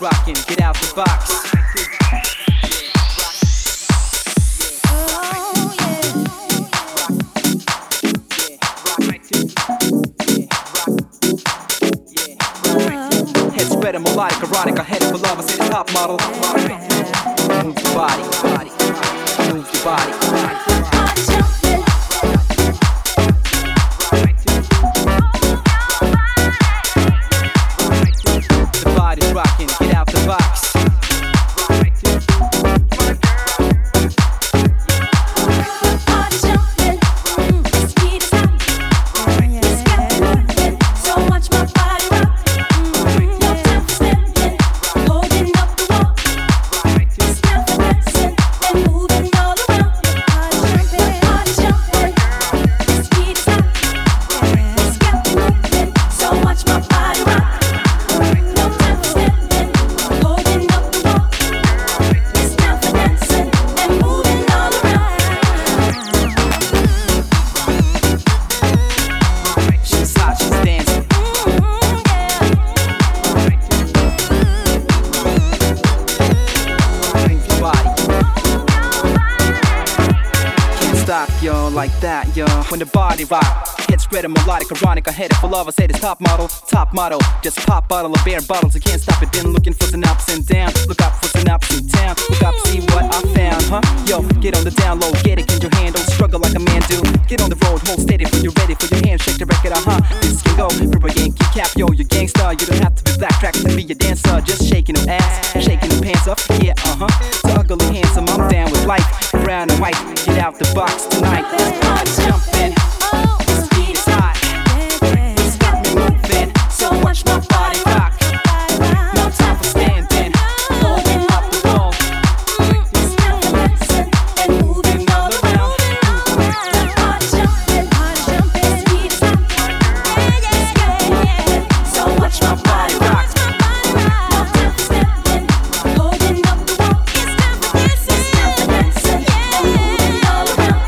rockin', get out the box. Head spread and melodic, erotic, I head for love, I say the top model. Move your body, move your body. The body's rockin', get out the box. When the body rock, head spread and melodic, ironic, I headed for love, I say the top model, just pop bottle of beer and bottles, I can't stop it, been looking for synopsis and down, look out for synopsis in town, look up, see what I found, huh, yo, get on the down low, get it in your hand, don't struggle like a man do, get on the road, hold steady when you're ready for your hand, shake the record, this can go, you're a Yankee cap, yo, you're gangsta, you don't have to be backtrack to be a dancer, just shaking them ass, shaking them pants up, yeah, so ugly handsome, I'm down with life, brown and white, get out the box tonight, jumping, this beat is hot, it's got me moving, so watch my body rock, no time for standing, holding up the wall, it's not the lesson, and moving all around, the body jumping, this beat is hot, it's got me moving, so watch my body rock, no time for standing, holding up the wall, it's not the lesson, and moving all around.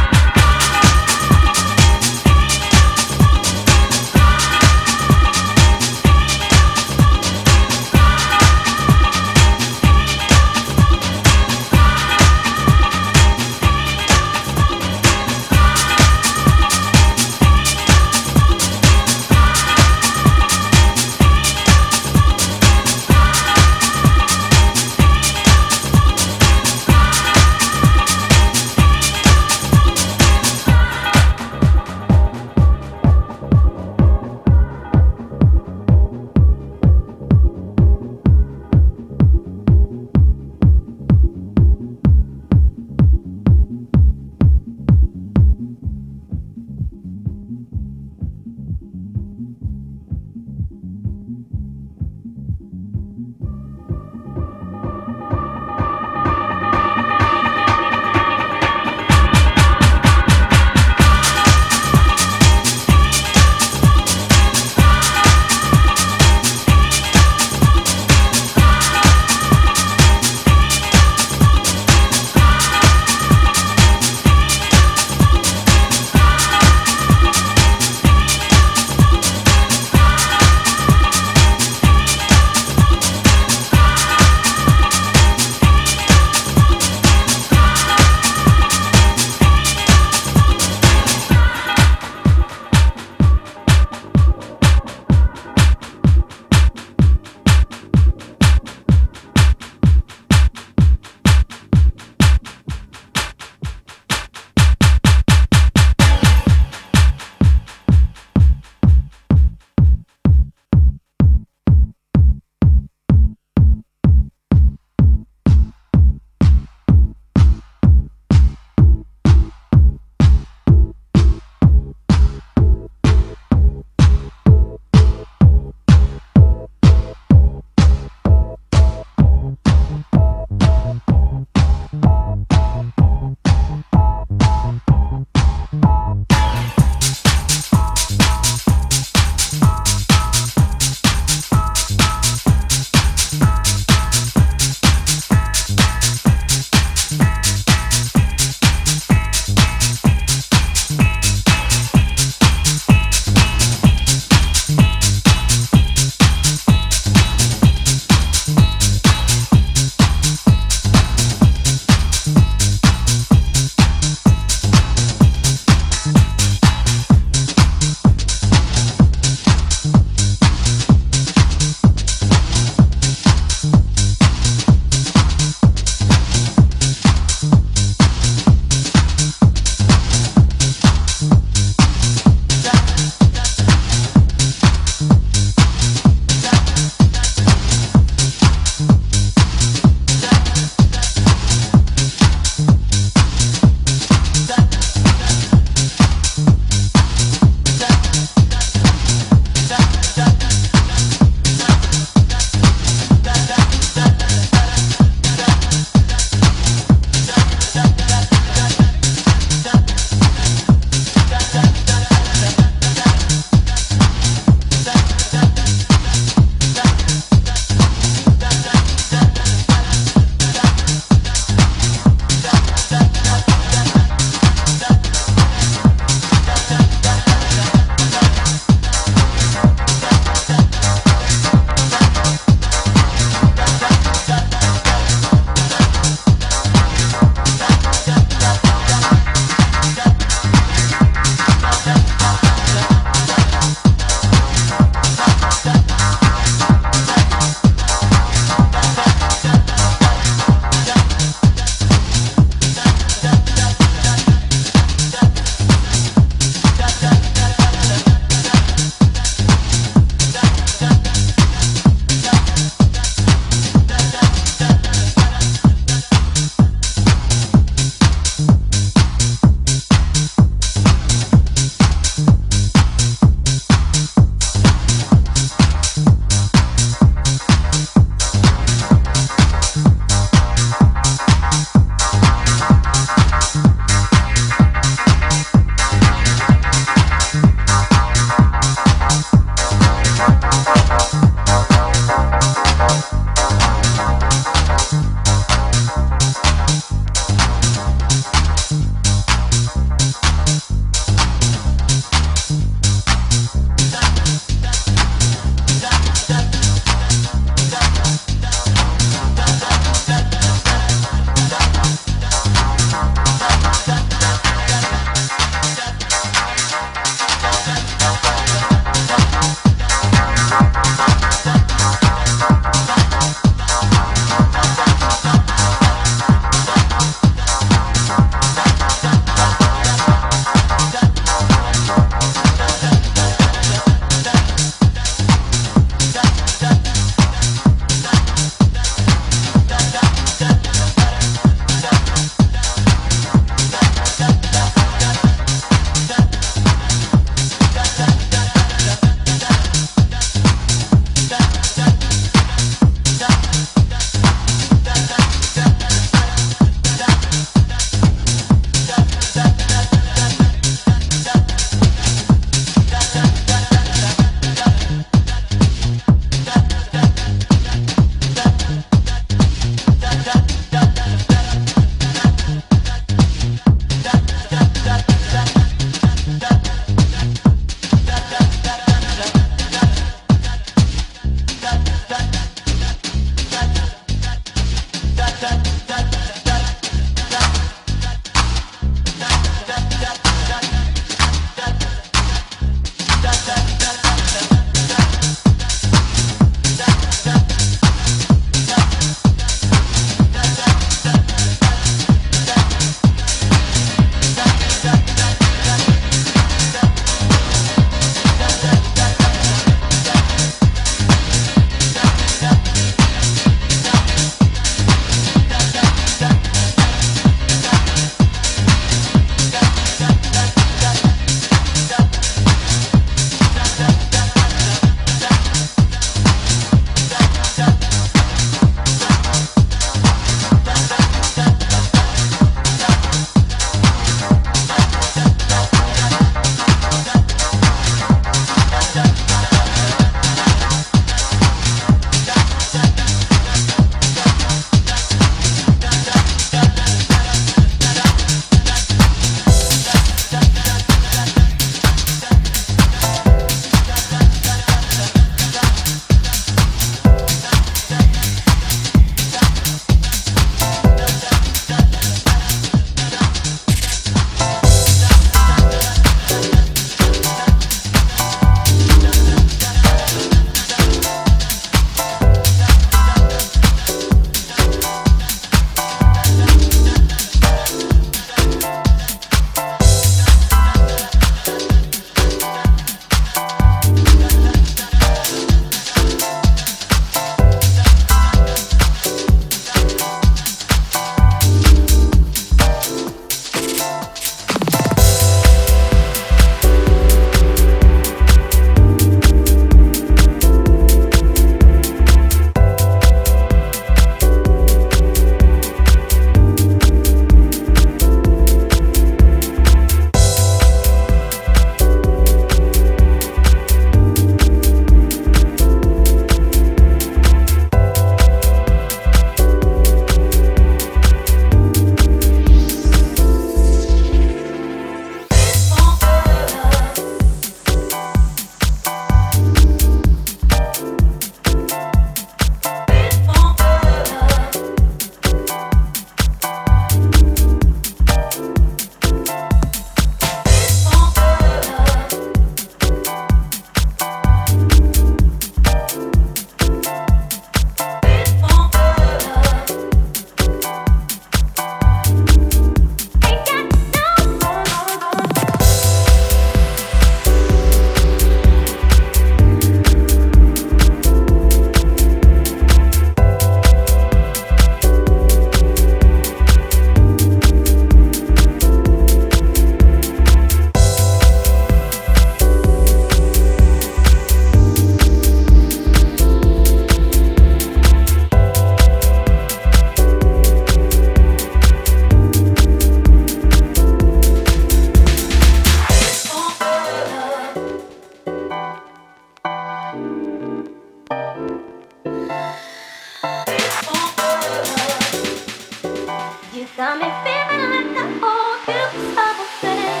got me feeling like the old hip hop thing.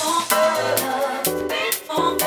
Beat for murder.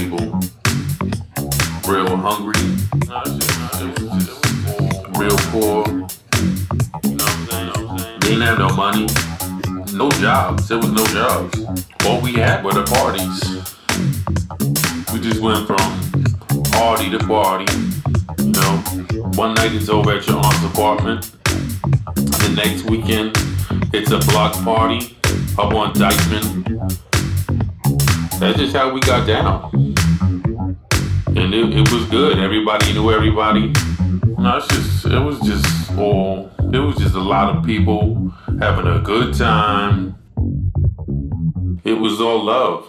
people real hungry, real poor. They didn't have no money, no jobs. There was no jobs. All we had were the parties. We just went from party to party. You know, one night it's over at your aunt's apartment. The next weekend, it's a block party up on Dykeman. That's just how we got down. And it was good. Everybody knew everybody. No, it was just a lot of people having a good time. It was all love.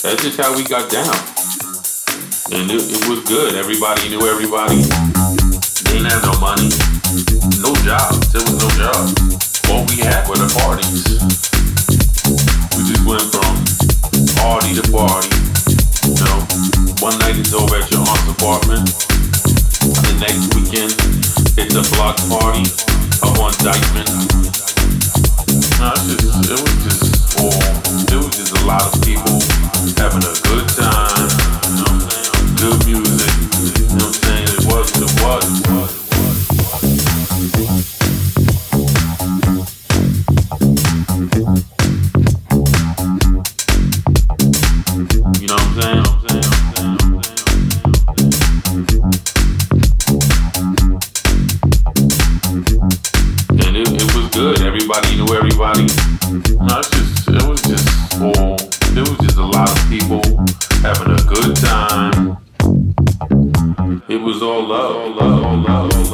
That's just how we got down. And it was good. Everybody knew everybody. They didn't have no money. No jobs. There was no jobs. All we had were the parties. We just went from party to party. You know, one night it's over at your aunt's apartment. The next weekend, it's a block party up on Dykeman. No, it was just a lot of people having a good time, you know what I'm saying? Good music, you know what I'm saying? It was. It was all love.